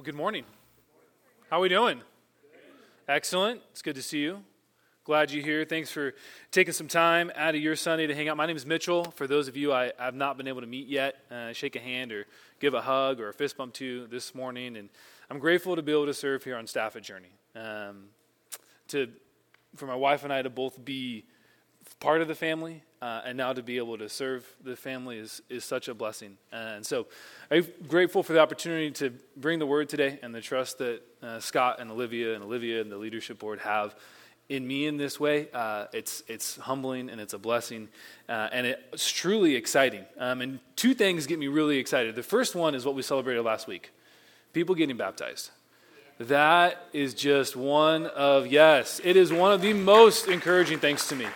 Well, good morning. How are we doing? Excellent. It's good to see you. Glad you're here. Thanks for taking some time out of your Sunday to hang out. My name is Mitchell. For those of you I have not been able to meet yet, shake a hand or give a hug or a fist bump to this morning. And I'm grateful to be able to serve here on Stafford Journey. For my wife and I to both be part of the family and now to be able to serve the family is such a blessing. And so I'm grateful for the opportunity to bring the word today and the trust that Scott and Olivia and the leadership board have in me in this way. It's humbling and it's a blessing and it's truly exciting. And two things get me really excited. The first one is what we celebrated last week, people getting baptized. That is just it is one of the most encouraging things to me.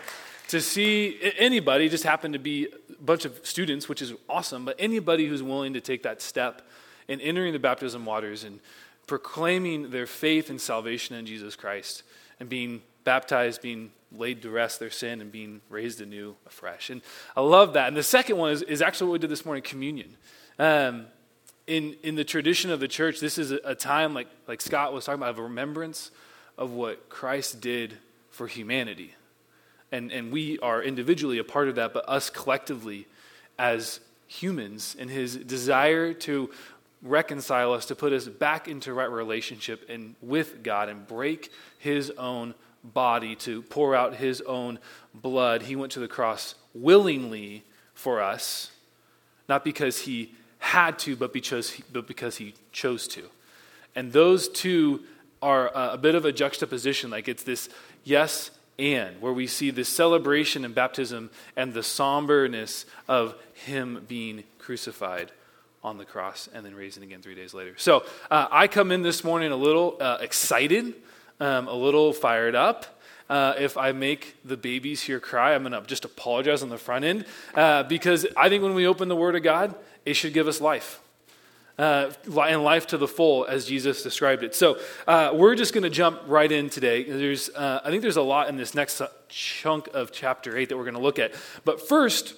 To see anybody, just happened to be a bunch of students, which is awesome, but anybody who's willing to take that step in entering the baptism waters and proclaiming their faith and salvation in Jesus Christ and being baptized, being laid to rest their sin, and being raised anew afresh. And I love that. And the second one is actually what we did this morning, communion. In the tradition of the church, this is a time, like Scott was talking about, of a remembrance of what Christ did for humanity. And we are individually a part of that, but us collectively as humans and his desire to reconcile us, to put us back into right relationship and with God and break his own body to pour out his own blood. He went to the cross willingly for us, not because he had to, but because he chose to. And those two are a bit of a juxtaposition. Like it's this yes and, where we see this celebration in baptism and the somberness of him being crucified on the cross and then raised again 3 days later. So I come in this morning a little excited, a little fired up. If I make the babies here cry, I'm going to just apologize on the front end because I think when we open the Word of God, it should give us life, and life to the full, as Jesus described it. So we're just going to jump right in today. I think there's a lot in this next chunk of chapter 8 that we're going to look at. But first,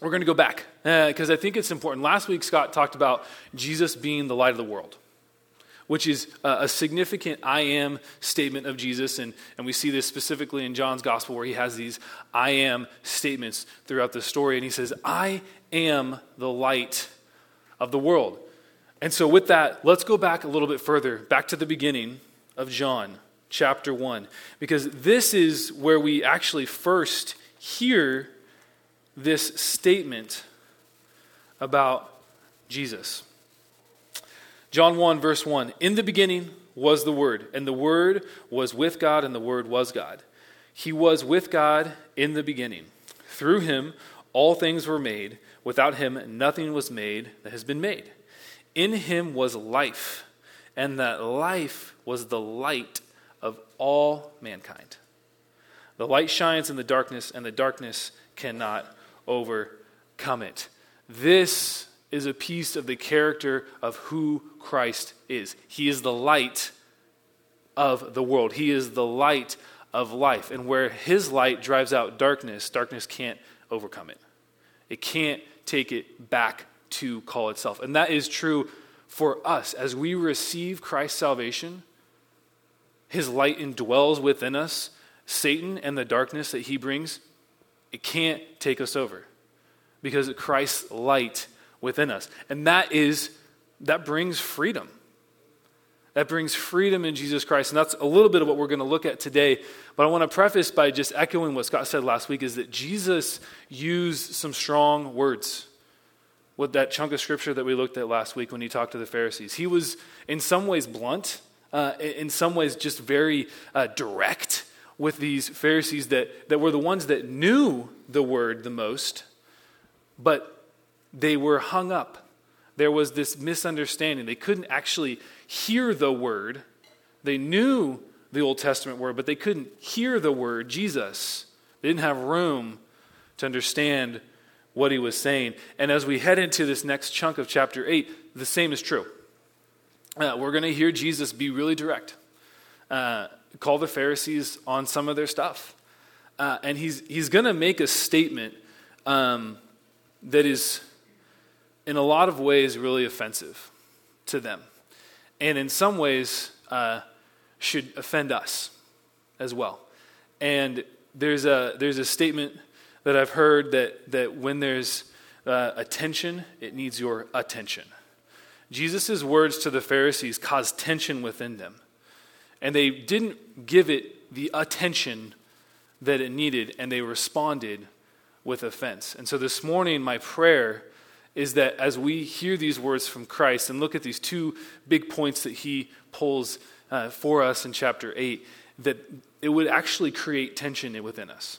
we're going to go back because I think it's important. Last week, Scott talked about Jesus being the light of the world, which is a significant I am statement of Jesus. And we see this specifically in John's gospel where he has these I am statements throughout the story. And he says, I am the light of the world. And so with that, let's go back a little bit further, back to the beginning of John chapter 1. Because this is where we actually first hear this statement about Jesus. John 1, verse 1, in the beginning was the Word, and the Word was with God, and the Word was God. He was with God in the beginning. Through him, all things were made. Without him, nothing was made that has been made. In him was life, and that life was the light of all mankind. The light shines in the darkness, and the darkness cannot overcome it. This is a piece of the character of who Christ is. He is the light of the world. He is the light of life. And where his light drives out darkness, darkness can't overcome it. It can't take it back to call itself. And that is true for us. As we receive Christ's salvation, his light indwells within us. Satan and the darkness that he brings, it can't take us over because Christ's light within us. And that brings freedom. That brings freedom in Jesus Christ. And that's a little bit of what we're going to look at today. But I want to preface by just echoing what Scott said last week is that Jesus used some strong words with that chunk of scripture that we looked at last week when he talked to the Pharisees. He was in some ways blunt, in some ways just very direct with these Pharisees that were the ones that knew the word the most, but they were hung up. There was this misunderstanding. They couldn't actually hear the word. They knew the Old Testament word, but they couldn't hear the word, Jesus. They didn't have room to understand what he was saying. And as we head into this next chunk of chapter 8, the same is true. We're going to hear Jesus be really direct, call the Pharisees on some of their stuff. And he's going to make a statement that is in a lot of ways really offensive to them. and in some ways should offend us as well. And there's a statement that I've heard that when there's attention, it needs your attention. Jesus' words to the Pharisees caused tension within them, and they didn't give it the attention that it needed, and they responded with offense. And so this morning, my prayer is that as we hear these words from Christ and look at these two big points that he pulls for us in chapter 8, that it would actually create tension within us,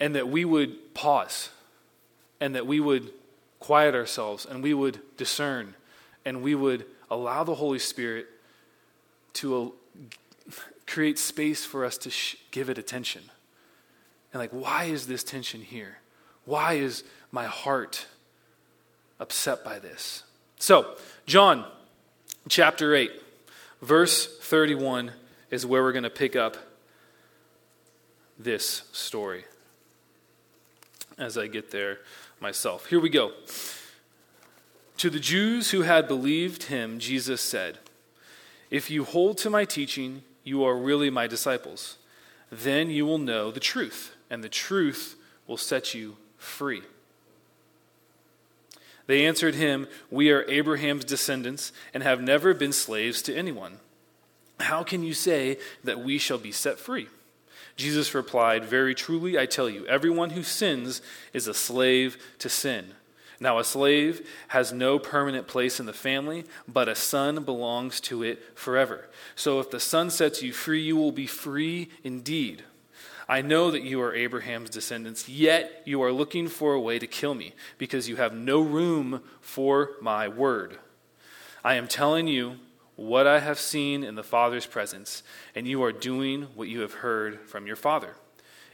and that we would pause, and that we would quiet ourselves, and we would discern, and we would allow the Holy Spirit to create space for us to give it attention. And why is this tension here? Why is my heart upset by this? So, John chapter 8, verse 31 is where we're going to pick up this story as I get there myself. Here we go. To the Jews who had believed him, Jesus said, "If you hold to my teaching, you are really my disciples. Then you will know the truth, and the truth will set you free." They answered him, "We are Abraham's descendants and have never been slaves to anyone. How can you say that we shall be set free?" Jesus replied, "Very truly I tell you, everyone who sins is a slave to sin. Now a slave has no permanent place in the family, but a son belongs to it forever. So if the son sets you free, you will be free indeed. I know that you are Abraham's descendants, yet you are looking for a way to kill me, because you have no room for my word. I am telling you what I have seen in the Father's presence, and you are doing what you have heard from your father."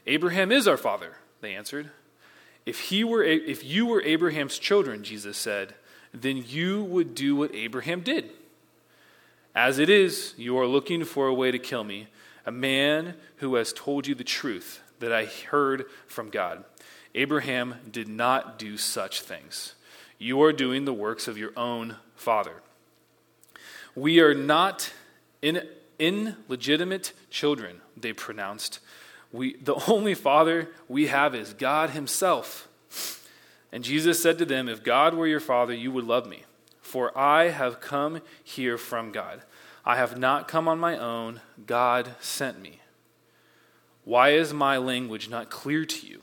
"Abraham is our father," they answered. If you were Abraham's children," Jesus said, "then you would do what Abraham did. As it is, you are looking for a way to kill me, a man who has told you the truth that I heard from God. Abraham did not do such things. You are doing the works of your own father. We are not illegitimate children," they pronounced. The only father we have is God himself." And Jesus said to them, "If God were your father, you would love me, for I have come here from God. I have not come on my own. God sent me. Why is my language not clear to you?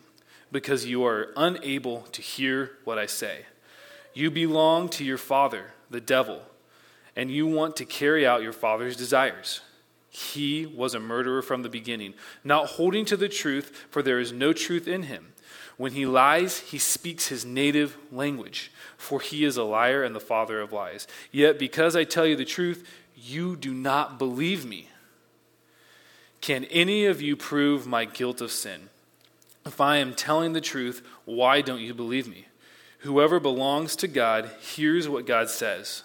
Because you are unable to hear what I say. You belong to your father, the devil, and you want to carry out your father's desires. He was a murderer from the beginning, not holding to the truth, for there is no truth in him. When he lies, he speaks his native language, for he is a liar and the father of lies. Yet because I tell you the truth, you do not believe me. Can any of you prove my guilt of sin? If I am telling the truth, why don't you believe me? Whoever belongs to God hears what God says.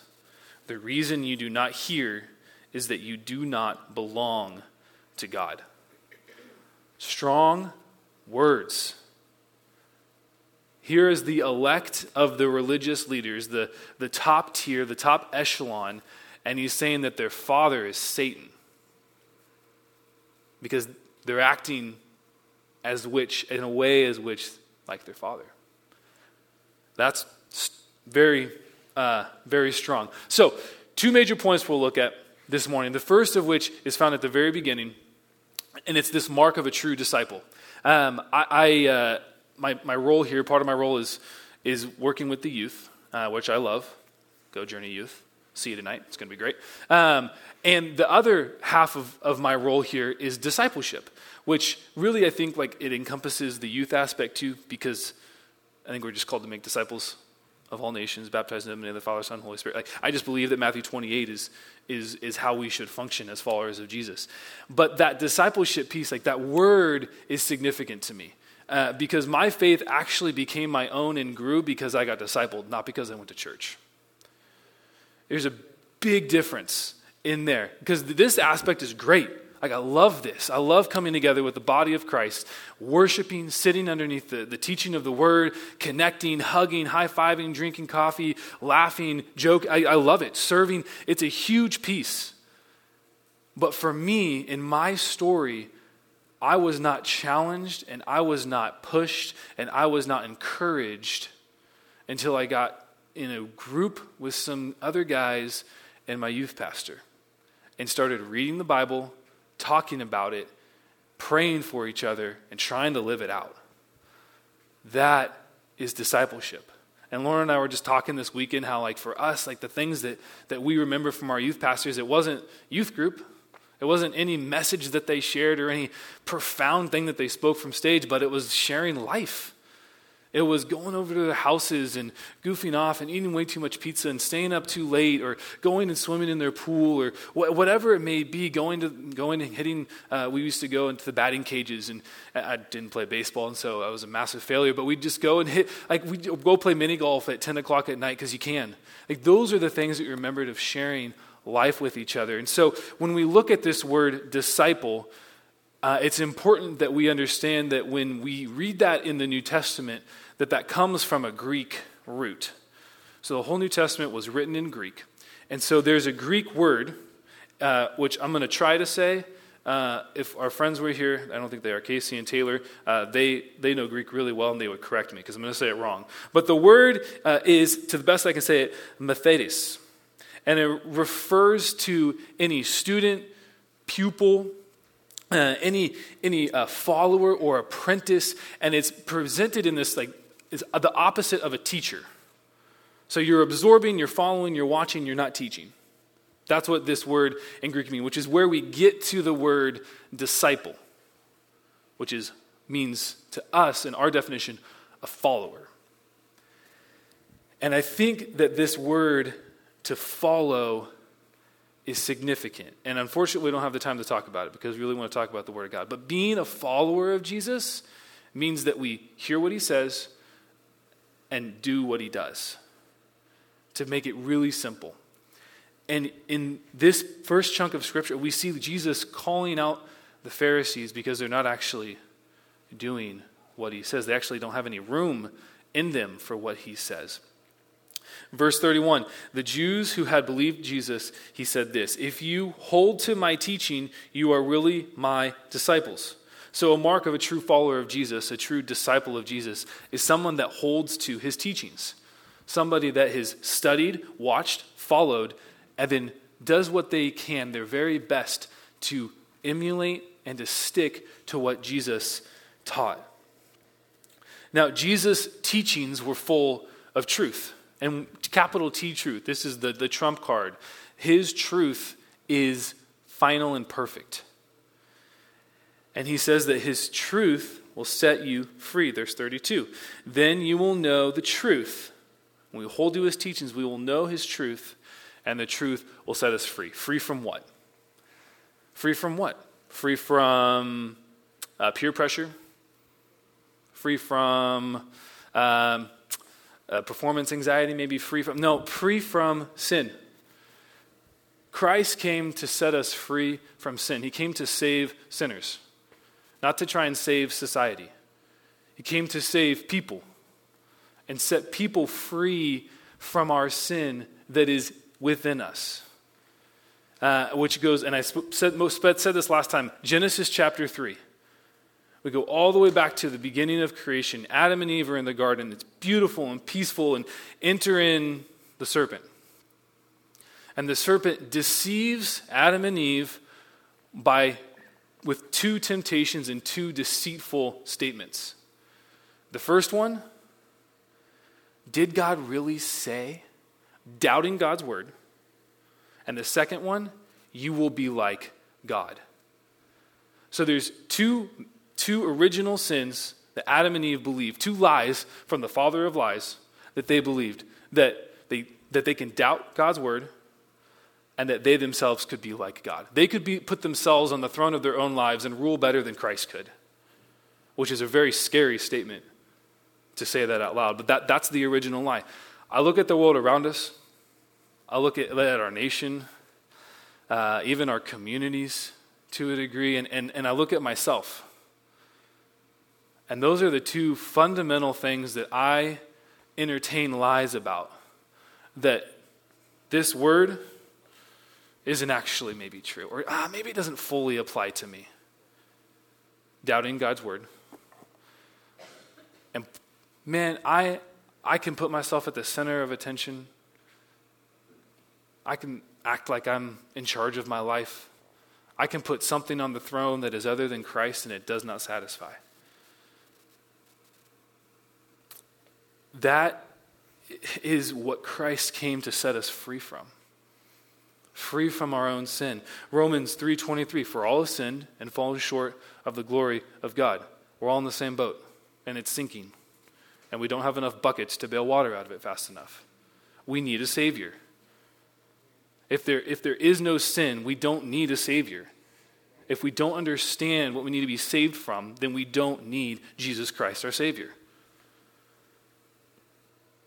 The reason you do not hear is that you do not belong to God." Strong words. Here is the elect of the religious leaders, the top tier, the top echelon, and he's saying that their father is Satan, because they're acting in a way as which like their father. That's very strong. So, two major points we'll look at this morning. The first of which is found at the very beginning, and it's this mark of a true disciple. My role here, part of my role is working with the youth, which I love. Go Journey Youth. See you tonight. It's going to be great. And the other half of my role here is discipleship, which really I think it encompasses the youth aspect too, because I think we're just called to make disciples of all nations, baptizing them in the name of the Father, Son, and Holy Spirit. I just believe that Matthew 28 is how we should function as followers of Jesus. But that discipleship piece, that word, is significant to me because my faith actually became my own and grew because I got discipled, not because I went to church. There's a big difference in there because this aspect is great. Like, I love this. I love coming together with the body of Christ, worshiping, sitting underneath the teaching of the word, connecting, hugging, high-fiving, drinking coffee, laughing, joke. I love it. Serving, it's a huge piece. But for me, in my story, I was not challenged, and I was not pushed, and I was not encouraged until I got in a group with some other guys and my youth pastor and started reading the Bible, talking about it, praying for each other, and trying to live it out. That is discipleship. And Lauren and I were just talking this weekend how, like, for us, like, the things that we remember from our youth pastors, it wasn't youth group. It wasn't any message that they shared or any profound thing that they spoke from stage, but it was sharing life. It was going over to their houses and goofing off and eating way too much pizza and staying up too late or going and swimming in their pool or whatever it may be, going and hitting. We used to go into the batting cages, and I didn't play baseball, and so I was a massive failure, but we'd just go and hit, like, we'd go play mini golf at 10 o'clock at night because you can. Like, those are the things that you remembered of sharing life with each other. And so when we look at this word disciple, it's important that we understand that when we read that in the New Testament, that comes from a Greek root. So the whole New Testament was written in Greek. And so there's a Greek word, which I'm going to try to say. If our friends were here, I don't think they are, Casey and Taylor, they know Greek really well, and they would correct me because I'm going to say it wrong. But the word is, to the best I can say it, mathetes. And it refers to any student, pupil, any follower or apprentice, and it's presented in this, like, is the opposite of a teacher. So you're absorbing, you're following, you're watching, you're not teaching. That's what this word in Greek means, which is where we get to the word disciple, which is means to us, in our definition, a follower. And I think that this word to follow is significant. And unfortunately, we don't have the time to talk about it because we really want to talk about the Word of God. But being a follower of Jesus means that we hear what he says and do what he does, to make it really simple. And in this first chunk of Scripture, we see Jesus calling out the Pharisees because they're not actually doing what he says. They actually don't have any room in them for what he says. Verse 31, the Jews who had believed Jesus, he said this, "If you hold to my teaching, you are really my disciples." So a mark of a true follower of Jesus, a true disciple of Jesus, is someone that holds to his teachings. Somebody that has studied, watched, followed, and then does what they can, their very best, to emulate and to stick to what Jesus taught. Now, Jesus' teachings were full of truth. And capital T truth. This is the trump card. His truth is final and perfect. And he says that his truth will set you free. There's 32. Then you will know the truth. When we hold to his teachings, we will know his truth, and the truth will set us free. Free from what? Free from what? Free from peer pressure. Free from... performance anxiety, maybe free from sin. Christ came to set us free from sin. He came to save sinners, not to try and save society. He came to save people and set people free from our sin that is within us. Which goes, and I said this last time, Genesis chapter 3. We go all the way back to the beginning of creation. Adam and Eve are in the garden. It's beautiful and peaceful, and enter in the serpent. And the serpent deceives Adam and Eve with two temptations and two deceitful statements. The first one, did God really say? Doubting God's word. And the second one, you will be like God. So there's two original sins that Adam and Eve believed, two lies from the father of lies that they believed, that they can doubt God's word and that they themselves could be like God. They could put themselves on the throne of their own lives and rule better than Christ could, which is a very scary statement to say that out loud, but that's the original lie. I look at the world around us. I look at our nation, even our communities to a degree, and I look at myself. And those are the two fundamental things that I entertain lies about. That this word isn't actually maybe true, or maybe it doesn't fully apply to me. Doubting God's word. And man, I can put myself at the center of attention. I can act like I'm in charge of my life. I can put something on the throne that is other than Christ, and it does not satisfy. That is what Christ came to set us free from. Free from our own sin. Romans 3:23, for all have sinned and fallen short of the glory of God. We're all in the same boat, and it's sinking. And we don't have enough buckets to bail water out of it fast enough. We need a Savior. If there is no sin, we don't need a Savior. If we don't understand what we need to be saved from, then we don't need Jesus Christ, our Savior.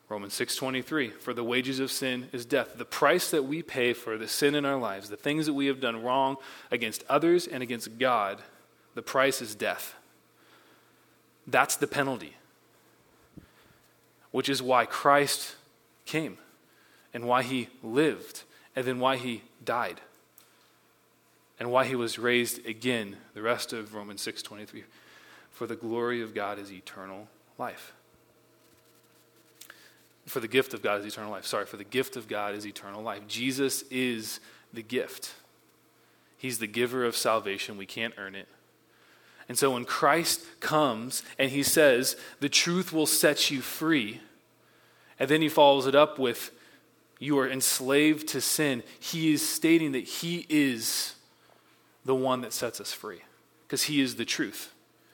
Romans 6:23, for the wages of sin is death. The price that we pay for the sin in our lives, the things that we have done wrong against others and against God, the price is death. That's the penalty. Which is why Christ came and why he lived and then why he died and why he was raised again. The rest of Romans 6:23, for the glory of God is eternal life. For the gift of God is eternal life. Sorry, for the gift of God is eternal life. Jesus is the gift. He's the giver of salvation. We can't earn it. And so when Christ comes and he says, the truth will set you free, and then he follows it up with, you are enslaved to sin, he is stating that he is the one that sets us free. Because he is the truth.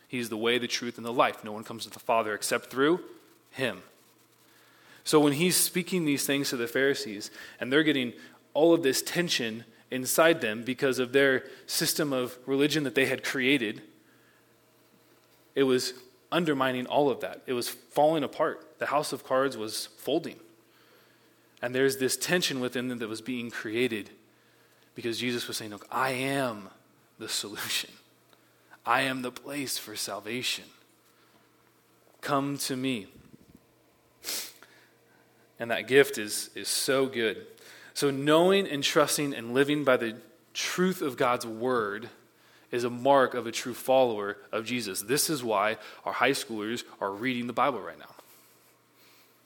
He is the way, the truth, and the life. No one comes to the Father except through him. So when he's speaking these things to the Pharisees, and they're getting all of this tension inside them because of their system of religion that they had created, it was undermining all of that. It was falling apart. The house of cards was folding. And there's this tension within them that was being created because Jesus was saying, look, I am the solution. I am the place for salvation. Come to me. And that gift is so good. So knowing and trusting and living by the truth of God's word is a mark of a true follower of Jesus. This is why our high schoolers are reading the Bible right now.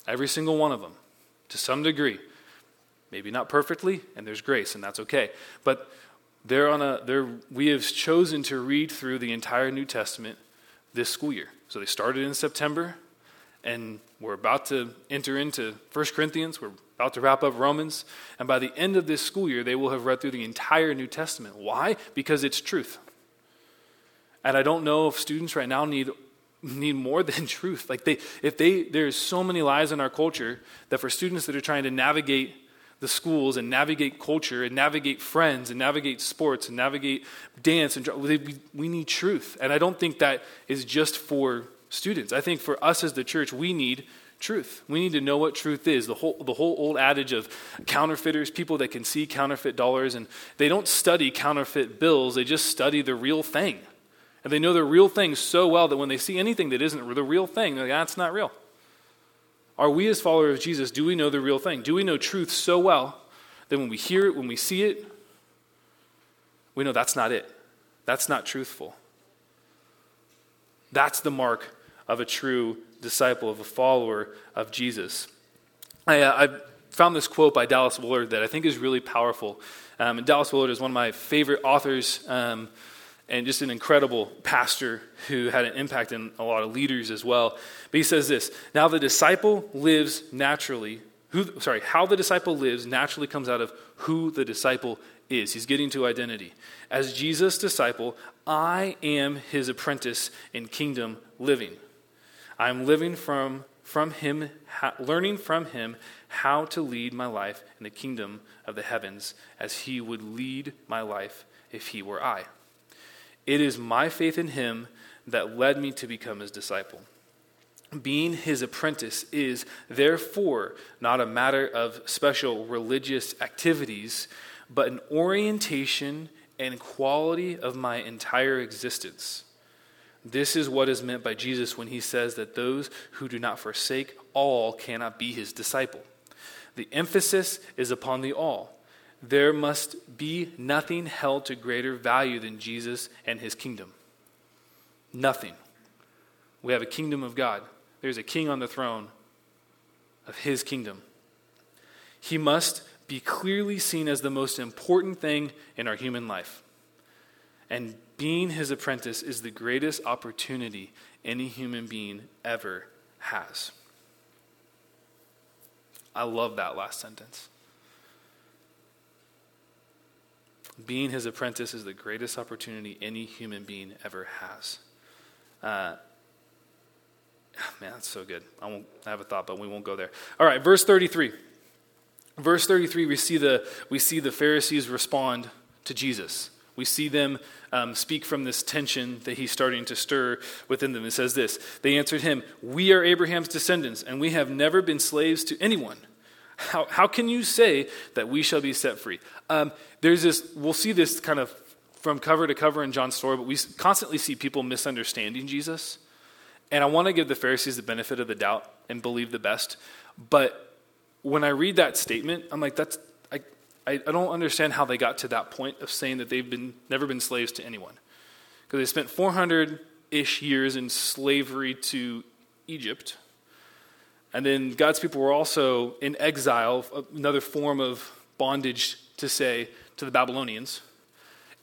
Every single one of them, to some degree. Maybe not perfectly, and there's grace, and that's okay. But we have chosen to read through the entire New Testament this school year. So they started in September, and we're about to enter into 1 Corinthians. We're about to wrap up Romans. And by the end of this school year, they will have read through the entire New Testament. Why? Because it's truth. And I don't know if students right now need more than truth. Like there's so many lies in our culture that for students that are trying to navigate the schools and navigate culture and navigate friends and navigate sports and navigate dance, and we need truth. And I don't think that is just for students. I think for us as the church, we need truth. We need to know what truth is. The whole old adage of counterfeiters, people that can see counterfeit dollars, and they don't study counterfeit bills, they just study the real thing. And they know the real thing so well that when they see anything that isn't the real thing, they're like, that's not real. Are we as followers of Jesus, do we know the real thing? Do we know truth so well that when we hear it, when we see it, we know that's not it. That's not truthful. That's the mark of a true disciple, of a follower of Jesus. I found this quote by Dallas Willard that I think is really powerful. And Dallas Willard is one of my favorite authors and just an incredible pastor who had an impact on a lot of leaders as well. But he says this, how the disciple lives naturally comes out of who the disciple is. He's getting to identity. As Jesus' disciple, I am his apprentice in kingdom living. I'm living from him, learning from him how to lead my life in the kingdom of the heavens as he would lead my life if he were I. It is my faith in him that led me to become his disciple. Being his apprentice is therefore not a matter of special religious activities, but an orientation and quality of my entire existence. This is what is meant by Jesus when he says that those who do not forsake all cannot be his disciple. The emphasis is upon the all. There must be nothing held to greater value than Jesus and his kingdom. Nothing. We have a kingdom of God. There's a king on the throne of his kingdom. He must be clearly seen as the most important thing in our human life. And being his apprentice is the greatest opportunity any human being ever has. I love that last sentence. Being his apprentice is the greatest opportunity any human being ever has. Man, that's so good. I have a thought, but we won't go there. All right, verse 33. Verse 33, we see the Pharisees respond to Jesus. We see them speak from this tension that he's starting to stir within them. It says this, they answered him, "We are Abraham's descendants, and we have never been slaves to anyone. How can you say that we shall be set free?" We'll see this kind of from cover to cover in John's story, but we constantly see people misunderstanding Jesus. And I want to give the Pharisees the benefit of the doubt and believe the best. But when I read that statement, I'm like, I don't understand how they got to that point of saying that they've never been slaves to anyone. Because they spent 400-ish years in slavery to Egypt. And then God's people were also in exile, another form of bondage to the Babylonians.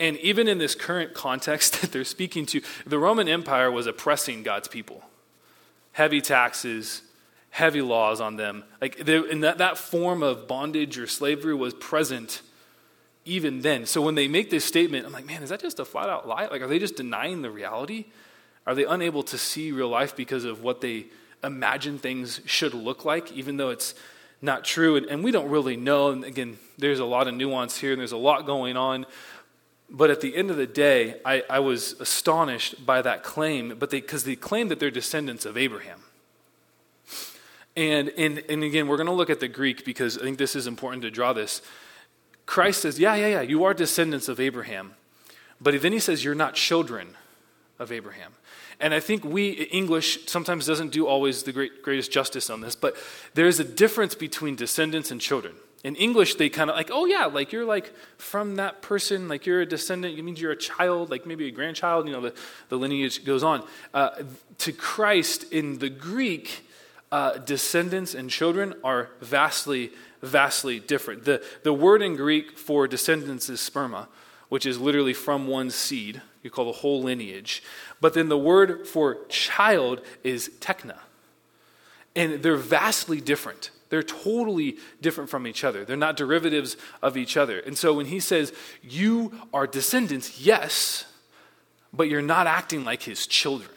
And even in this current context that they're speaking to, the Roman Empire was oppressing God's people. Heavy taxes, heavy laws on them. That form of bondage or slavery was present even then. So when they make this statement, I'm like, man, is that just a flat out lie? Are they just denying the reality? Are they unable to see real life because of what they imagine things should look like, even though it's not true? And we don't really know. And again, there's a lot of nuance here and there's a lot going on. But at the end of the day, I was astonished by that claim, because they claim that they're descendants of Abraham. And again, we're going to look at the Greek because I think this is important to draw this. Christ says, yeah, you are descendants of Abraham. But then he says, you're not children of Abraham. And I think English sometimes doesn't do always the greatest justice on this, but there is a difference between descendants and children. In English, they kind of you're from that person, you're a descendant, it means you're a child, maybe a grandchild, the lineage goes on. To Christ, in the Greek, descendants and children are vastly, vastly different. The word in Greek for descendants is sperma, which is literally from one seed. You call the whole lineage. But then the word for child is tekna. And they're vastly different. They're totally different from each other. They're not derivatives of each other. And so when he says, you are descendants, yes, but you're not acting like his children.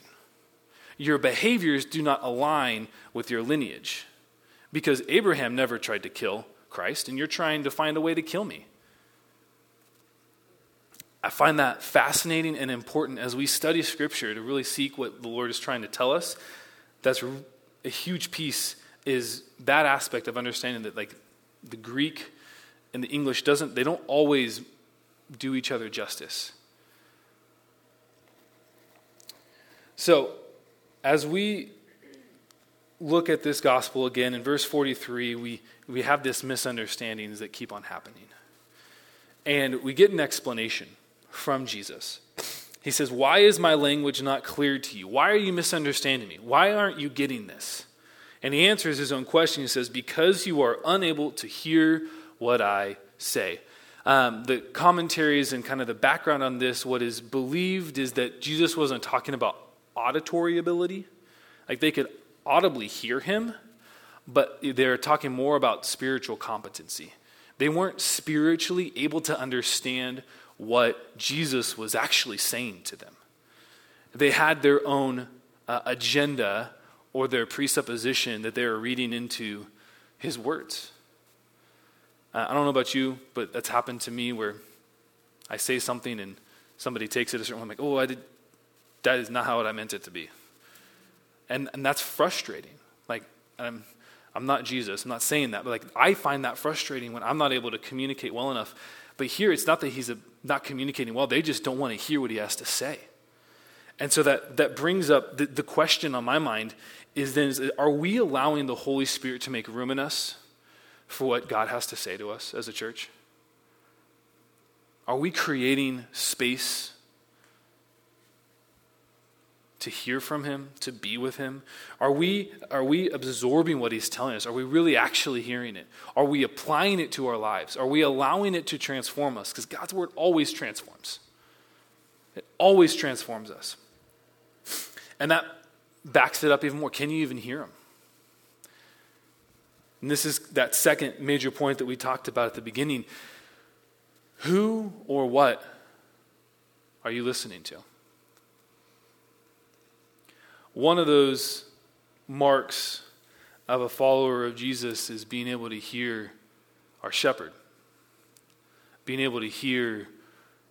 Your behaviors do not align with your lineage. Because Abraham never tried to kill Christ, and you're trying to find a way to kill me. I find that fascinating and important as we study Scripture to really seek what the Lord is trying to tell us. That's a huge piece, is that aspect of understanding that the Greek and the English don't always do each other justice. So as we look at this gospel again in verse 43, we have this misunderstandings that keep on happening. And we get an explanation from Jesus. He says, why is my language not clear to you? Why are you misunderstanding me? Why aren't you getting this? And he answers his own question. He says, because you are unable to hear what I say. The commentaries and kind of the background on this, what is believed is that Jesus wasn't talking about auditory ability. They could audibly hear him, but they're talking more about spiritual competency. They weren't spiritually able to understand what Jesus was actually saying to them. They had their own agenda or their presupposition that they were reading into his words. I don't know about you, but that's happened to me where I say something and somebody takes it a certain way. I'm like, that is not how I meant it to be. And that's frustrating. I'm I'm not Jesus. I'm not saying that. But like, I find that frustrating when I'm not able to communicate well enough. But here, it's not that he's not communicating well. They just don't want to hear what he has to say. And so that brings up the question on my mind is then, are we allowing the Holy Spirit to make room in us for what God has to say to us as a church? Are we creating space to hear from him, to be with him? Are we absorbing what he's telling us? Are we really actually hearing it? Are we applying it to our lives? Are we allowing it to transform us? Because God's word always transforms. It always transforms us. And that backs it up even more. Can you even hear him? And this is that second major point that we talked about at the beginning. Who or what are you listening to? One of those marks of a follower of Jesus is being able to hear our shepherd, being able to hear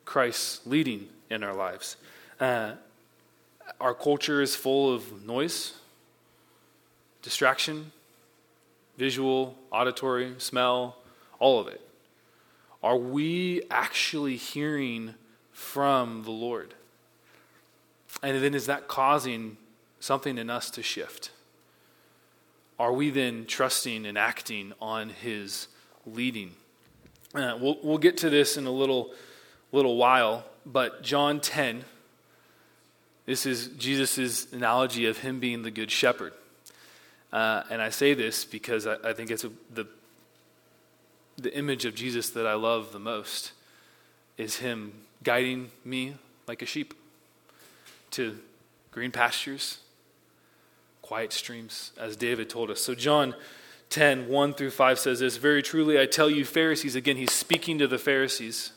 Christ's leading in our lives. Our culture is full of noise, distraction, visual, auditory, smell, all of it. Are we actually hearing from the Lord? And then is that causing something in us to shift? Are we then trusting and acting on his leading? We'll get to this in a little while, but John 10, this is Jesus' analogy of him being the good shepherd. And I say this because I think it's the image of Jesus that I love the most is him guiding me like a sheep to green pastures, quiet streams, as David told us. So John 10, 1 through 5 says this, "Very truly I tell you, Pharisees," again he's speaking to the Pharisees,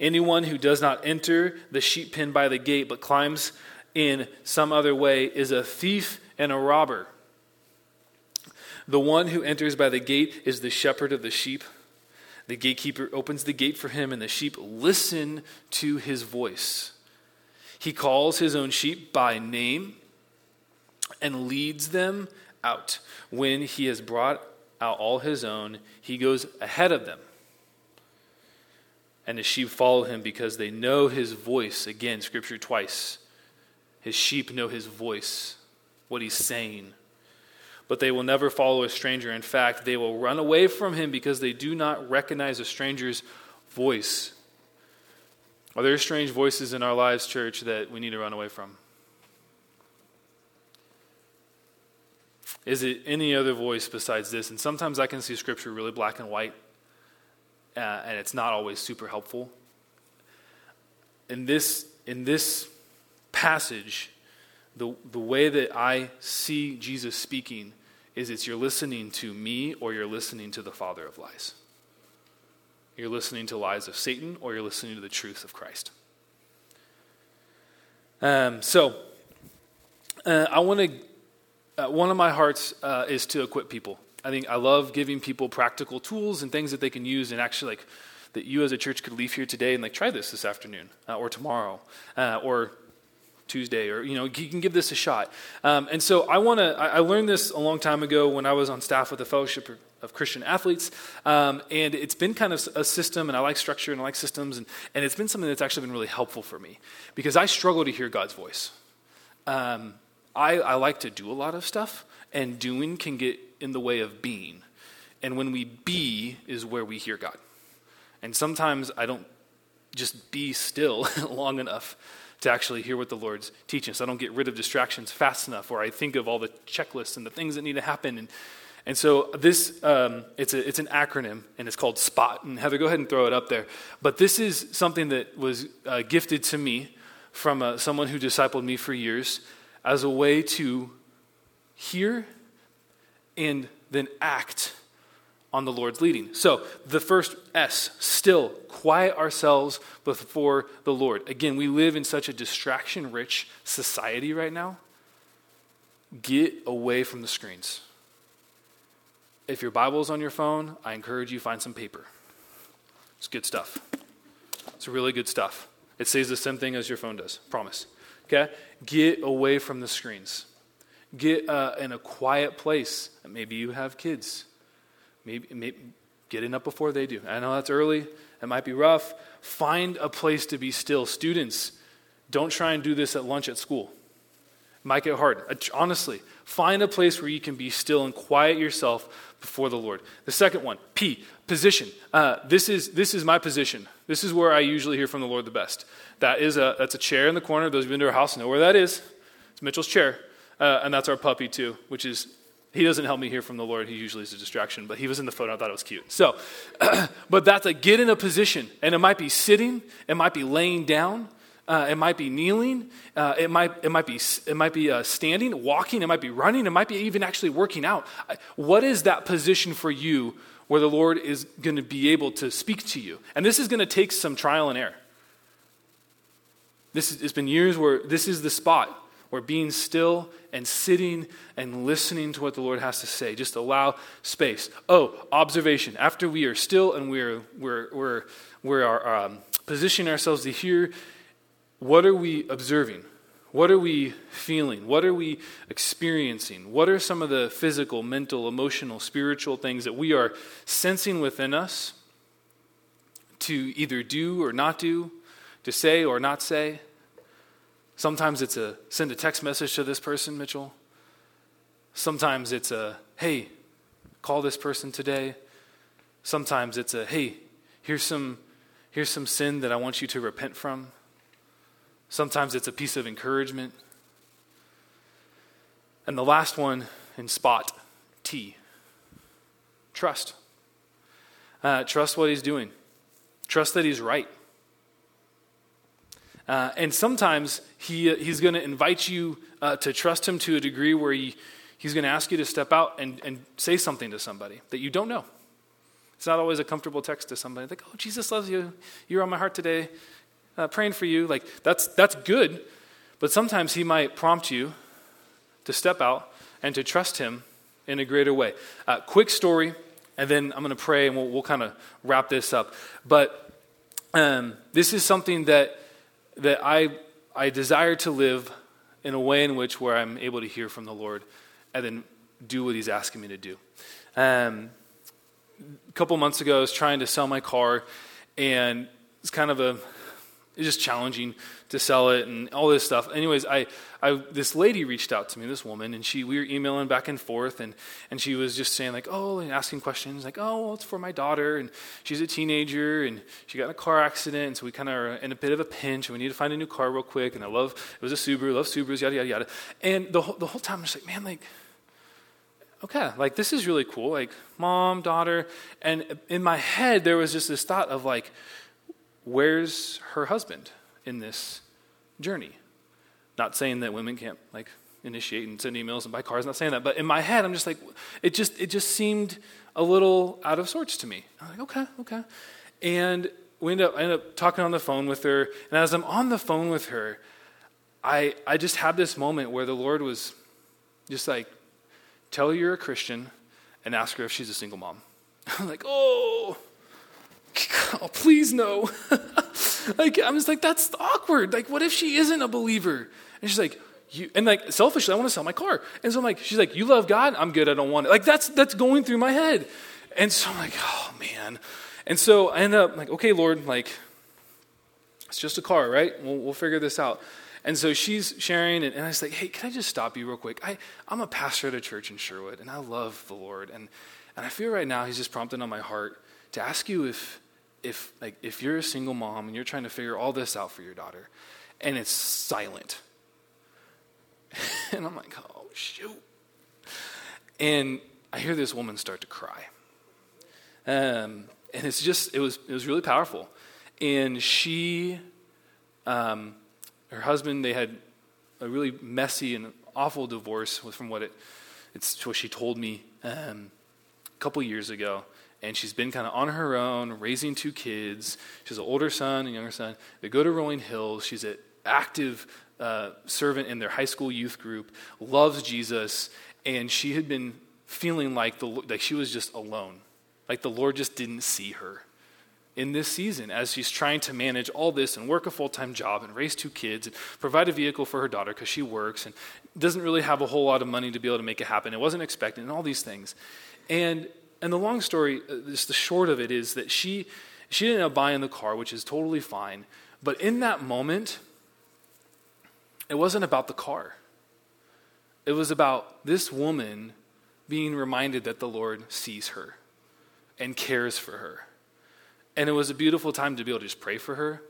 "anyone who does not enter the sheep pen by the gate but climbs in some other way is a thief and a robber. The one who enters by the gate is the shepherd of the sheep. The gatekeeper opens the gate for him, and the sheep listen to his voice. He calls his own sheep by name and leads them out. When he has brought out all his own, he goes ahead of them. And the sheep follow him because they know his voice." Again, scripture twice. His sheep know his voice, what he's saying. "But they will never follow a stranger. In fact, they will run away from him because they do not recognize a stranger's voice." Are there strange voices in our lives, church, that we need to run away from? Is it any other voice besides this? And sometimes I can see scripture really black and white, and it's not always super helpful. In this passage, the way that I see Jesus speaking is it's you're listening to me or you're listening to the father of lies. You're listening to lies of Satan, or you're listening to the truth of Christ. I want to. One of my hearts is to equip people. I think I love giving people practical tools and things that they can use, and actually, like, that you as a church could leave here today and like try this afternoon or tomorrow or Tuesday, or you can give this a shot. And so I want to. I learned this a long time ago when I was on staff with the Fellowship of Christian Athletes, and it's been kind of a system, and I like structure and I like systems, and it's been something that's actually been really helpful for me because I struggle to hear God's voice. I like to do a lot of stuff, and doing can get in the way of being, and when we be is where we hear God, and sometimes I don't just be still long enough to actually hear what the Lord's teaching us. I don't get rid of distractions fast enough, or I think of all the checklists and the things that need to happen, and so this, it's an acronym, and it's called SPOT. And Heather, go ahead and throw it up there. But this is something that was gifted to me from someone who discipled me for years as a way to hear and then act on the Lord's leading. So the first S, still, quiet ourselves before the Lord. Again, we live in such a distraction-rich society right now. Get away from the screens. If your Bible is on your phone, I encourage you find some paper. It's good stuff. It's really good stuff. It says the same thing as your phone does. Promise. Okay? Get away from the screens. Get in a quiet place. Maybe you have kids. Maybe getting up before they do. I know that's early. It might be rough. Find a place to be still. Students, don't try and do this at lunch at school. It might get hard. Honestly, find a place where you can be still and quiet yourself before the Lord. The second one, P, position. This is my position. This is where I usually hear from the Lord the best. That's a chair in the corner. Those who've been to our house know where that is. It's Mitchell's chair. And that's our puppy too, which is, he doesn't help me hear from the Lord. He usually is a distraction, but he was in the photo. I thought it was cute. So, but that's a get in a position. And it might be sitting. It might be laying down. It might be kneeling. It might be standing, walking. It might be running. It might be even actually working out. What is that position for you where the Lord is going to be able to speak to you? And this is going to take some trial and error. It's been years where this is the spot. Or being still and sitting and listening to what the Lord has to say. Just allow space. Oh, observation. After we are still and we are positioning ourselves to hear, what are we observing? What are we feeling? What are we experiencing? What are some of the physical, mental, emotional, spiritual things that we are sensing within us to either do or not do, to say or not say? Sometimes it's a send a text message to this person, Mitchell. Sometimes it's a, hey, call this person today. Sometimes it's a, hey, here's some sin that I want you to repent from. Sometimes it's a piece of encouragement. And the last one in spot T, trust. Trust what he's doing. Trust that he's right. And sometimes he's going to invite you to trust him to a degree where he's going to ask you to step out and say something to somebody that you don't know. It's not always a comfortable text to somebody. Like, oh, Jesus loves you. You're on my heart today. Praying for you. Like, that's good. But sometimes he might prompt you to step out and to trust him in a greater way. Quick story, and then I'm going to pray, and we'll kind of wrap this up. But this is something that I desire to live in a way in which where I'm able to hear from the Lord and then do what he's asking me to do. A couple months ago, I was trying to sell my car, and it's just challenging to sell it and all this stuff. Anyways, this lady reached out to me, this woman, and we were emailing back and forth, and she was just saying like, oh, and asking questions like, oh, well, it's for my daughter, and she's a teenager, and she got in a car accident, and so we kind of are in a bit of a pinch, and we need to find a new car real quick, and it was a Subaru, love Subarus, yada, yada, yada. And the whole time I'm just like, man, like, okay, like this is really cool, like mom, daughter, and in my head there was just this thought of like, where's her husband in this journey? Not saying that women can't like initiate and send emails and buy cars, I'm not saying that, but in my head I'm just like, it just seemed a little out of sorts to me. I'm like, okay. And I ended up talking on the phone with her, and as I'm on the phone with her, I just had this moment where the Lord was just like, tell her you're a Christian and ask her if she's a single mom. I'm like, oh, please no. Like, I'm just like, that's awkward. Like, what if she isn't a believer? And she's like, selfishly, I want to sell my car. And so I'm like, she's like, you love God? I'm good. I don't want it. Like, that's going through my head. And so I'm like, oh man. And so I end up like, okay, Lord, like, it's just a car, right? We'll figure this out. And so she's sharing, and I was like, hey, can I just stop you real quick? I'm a pastor at a church in Sherwood, and I love the Lord. And I feel right now he's just prompting on my heart to ask you if you're a single mom and you're trying to figure all this out for your daughter, and it's silent. And I'm like, oh, shoot. And I hear this woman start to cry. And it's just, it was really powerful. And she, her husband, they had a really messy and awful divorce from what she told me a couple years ago. And she's been kind of on her own, raising two kids. She has an older son and younger son. They go to Rolling Hills. She's an active servant in their high school youth group, loves Jesus. And she had been feeling like she was just alone. Like the Lord just didn't see her. in this season as she's trying to manage all this and work a full-time job and raise two kids and provide a vehicle for her daughter because she works and doesn't really have a whole lot of money to be able to make it happen. It wasn't expected and all these things. And the long story, just the short of it, is that she ended up buying the car, which is totally fine. But in that moment, it wasn't about the car. It was about this woman being reminded that the Lord sees her and cares for her. And it was a beautiful time to be able to just pray for her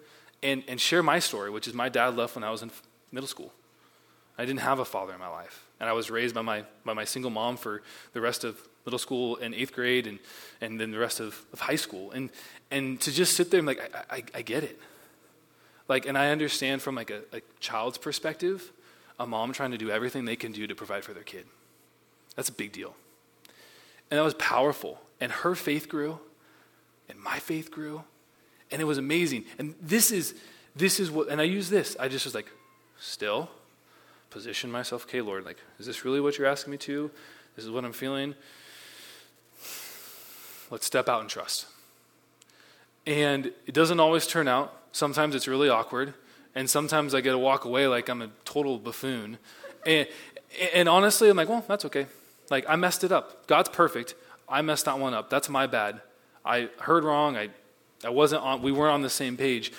and share my story, which is my dad left when I was in middle school. I didn't have a father in my life. And I was raised by my single mom for the rest of middle school and 8th grade and then the rest of high school. And to just sit there and I get it. And I understand from a child's perspective, a mom trying to do everything they can do to provide for their kid. That's a big deal. And that was powerful. And her faith grew, and my faith grew, and it was amazing. And this is what, and I use this. I just was still position myself. Okay, Lord, is this really what you're asking me to? This is what I'm feeling. Let's step out and trust. And it doesn't always turn out. Sometimes it's really awkward. And sometimes I get to walk away like I'm a total buffoon. And honestly, I'm well, that's okay. I messed it up. God's perfect. I messed that one up. That's my bad. I heard wrong. We weren't on the same page.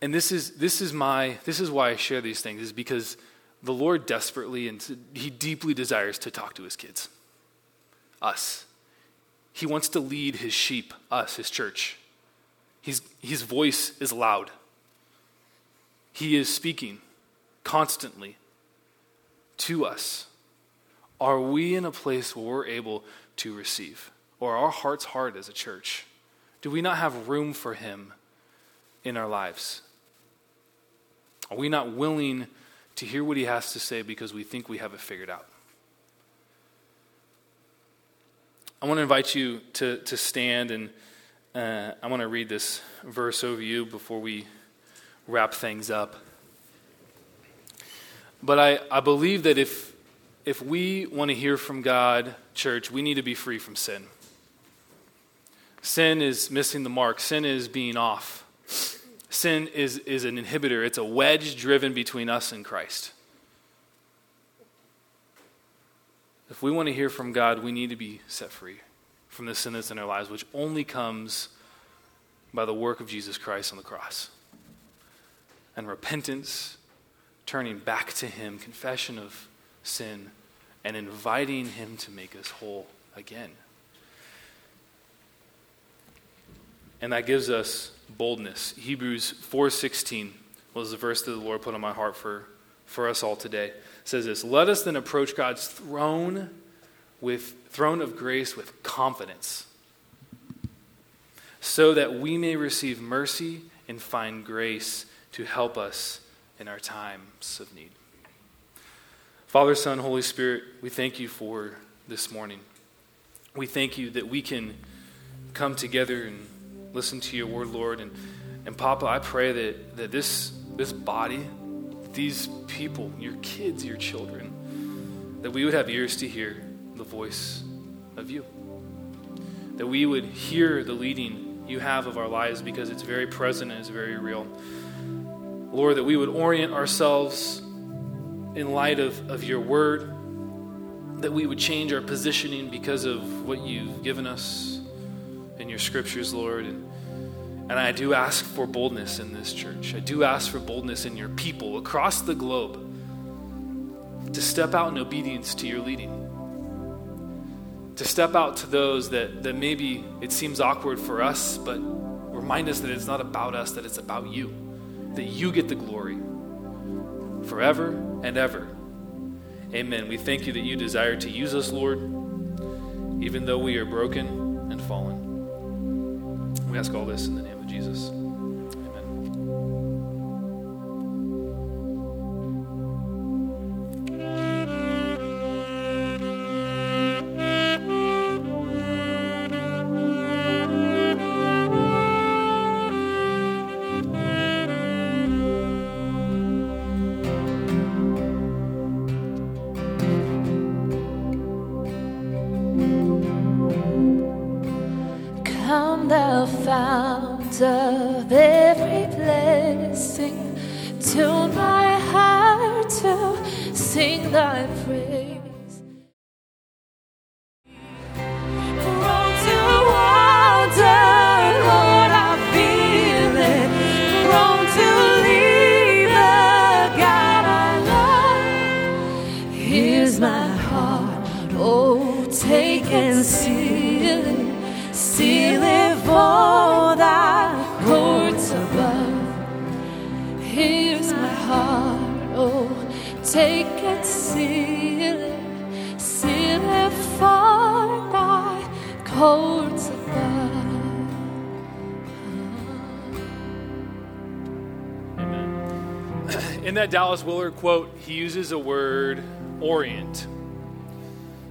And this is why I share these things, is because the Lord desperately and he deeply desires to talk to his kids, us. He wants to lead his sheep, us, his church. His voice is loud. He is speaking constantly to us. Are we in a place where we're able to receive? Or are our hearts hard as a church? Do we not have room for him in our lives? Are we not willing to hear what he has to say because we think we have it figured out? I want to invite you to stand, and I want to read this verse over you before we wrap things up. But I believe that if we want to hear from God, church, we need to be free from sin. Sin is missing the mark. Sin is being off. Sin is an inhibitor. It's a wedge driven between us and Christ. If we want to hear from God, we need to be set free from the sin that's in our lives, which only comes by the work of Jesus Christ on the cross. And repentance, turning back to him, confession of sin, and inviting him to make us whole again. And that gives us boldness. Hebrews 4:16 was the verse that the Lord put on my heart for us all today. It says this: let us then approach God's throne of grace with confidence, so that we may receive mercy and find grace to help us in our times of need. Father, Son, Holy Spirit, we thank you for this morning. We thank you that we can come together and listen to your word, Lord. And Papa, I pray that this body, these people, your kids, your children, that we would have ears to hear the voice of you. That we would hear the leading you have of our lives, because it's very present and it's very real. Lord, that we would orient ourselves in light of your word, that we would change our positioning because of what you've given us in your scriptures, Lord. And I do ask for boldness in this church. I do ask for boldness in your people across the globe to step out in obedience to your leading, to step out to those that maybe it seems awkward for us, but remind us that it's not about us, that it's about you, that you get the glory forever and ever. Amen. We thank you that you desire to use us, Lord, even though we are broken and fallen. We ask all this in the name of Jesus. fount of every blessing, tune my heart to sing thy praise. Take and seal it for thy courts above. Amen. In that Dallas Willard quote, he uses a word, orient.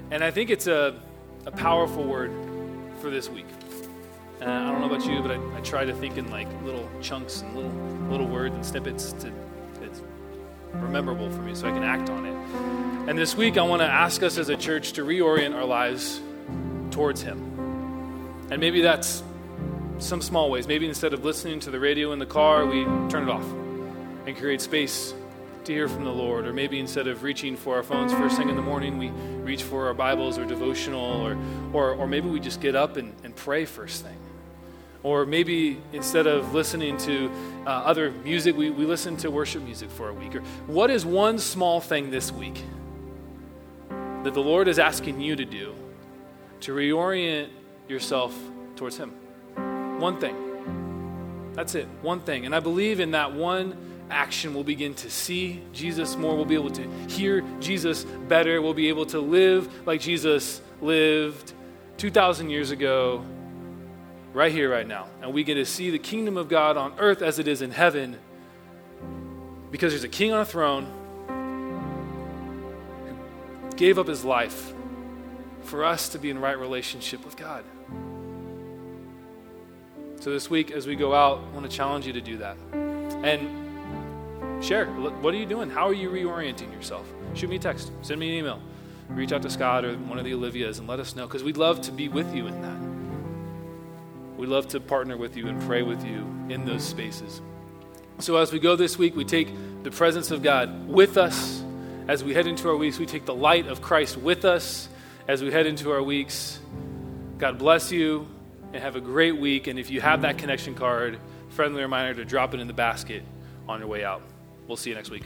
And I think it's a powerful word for this week. I don't know about you, but I try to think in like little chunks and little words and snippets to memorable for me so I can act on it. And this week I want to ask us as a church to reorient our lives towards Him. And maybe that's some small ways. Maybe instead of listening to the radio in the car, we turn it off and create space to hear from the Lord. Or maybe instead of reaching for our phones first thing in the morning, we reach for our Bibles or devotional, or maybe we just get up and pray first thing. Or maybe instead of listening to other music, we listen to worship music for a week. Or what is one small thing this week that the Lord is asking you to do to reorient yourself towards Him? One thing. That's it. One thing. And I believe in that one action we'll begin to see Jesus more. We'll be able to hear Jesus better. We'll be able to live like Jesus lived 2,000 years ago. Right here, right now. And we get to see the kingdom of God on earth as it is in heaven, because there's a king on a throne who gave up his life for us to be in right relationship with God. So this week, as we go out, I want to challenge you to do that. And share, what are you doing? How are you reorienting yourself? Shoot me a text. Send me an email. Reach out to Scott or one of the Olivias and let us know, because we'd love to be with you in that. We'd love to partner with you and pray with you in those spaces. So as we go this week, we take the presence of God with us. As we head into our weeks, we take the light of Christ with us. As we head into our weeks, God bless you and have a great week. And if you have that connection card, friendly reminder to drop it in the basket on your way out. We'll see you next week.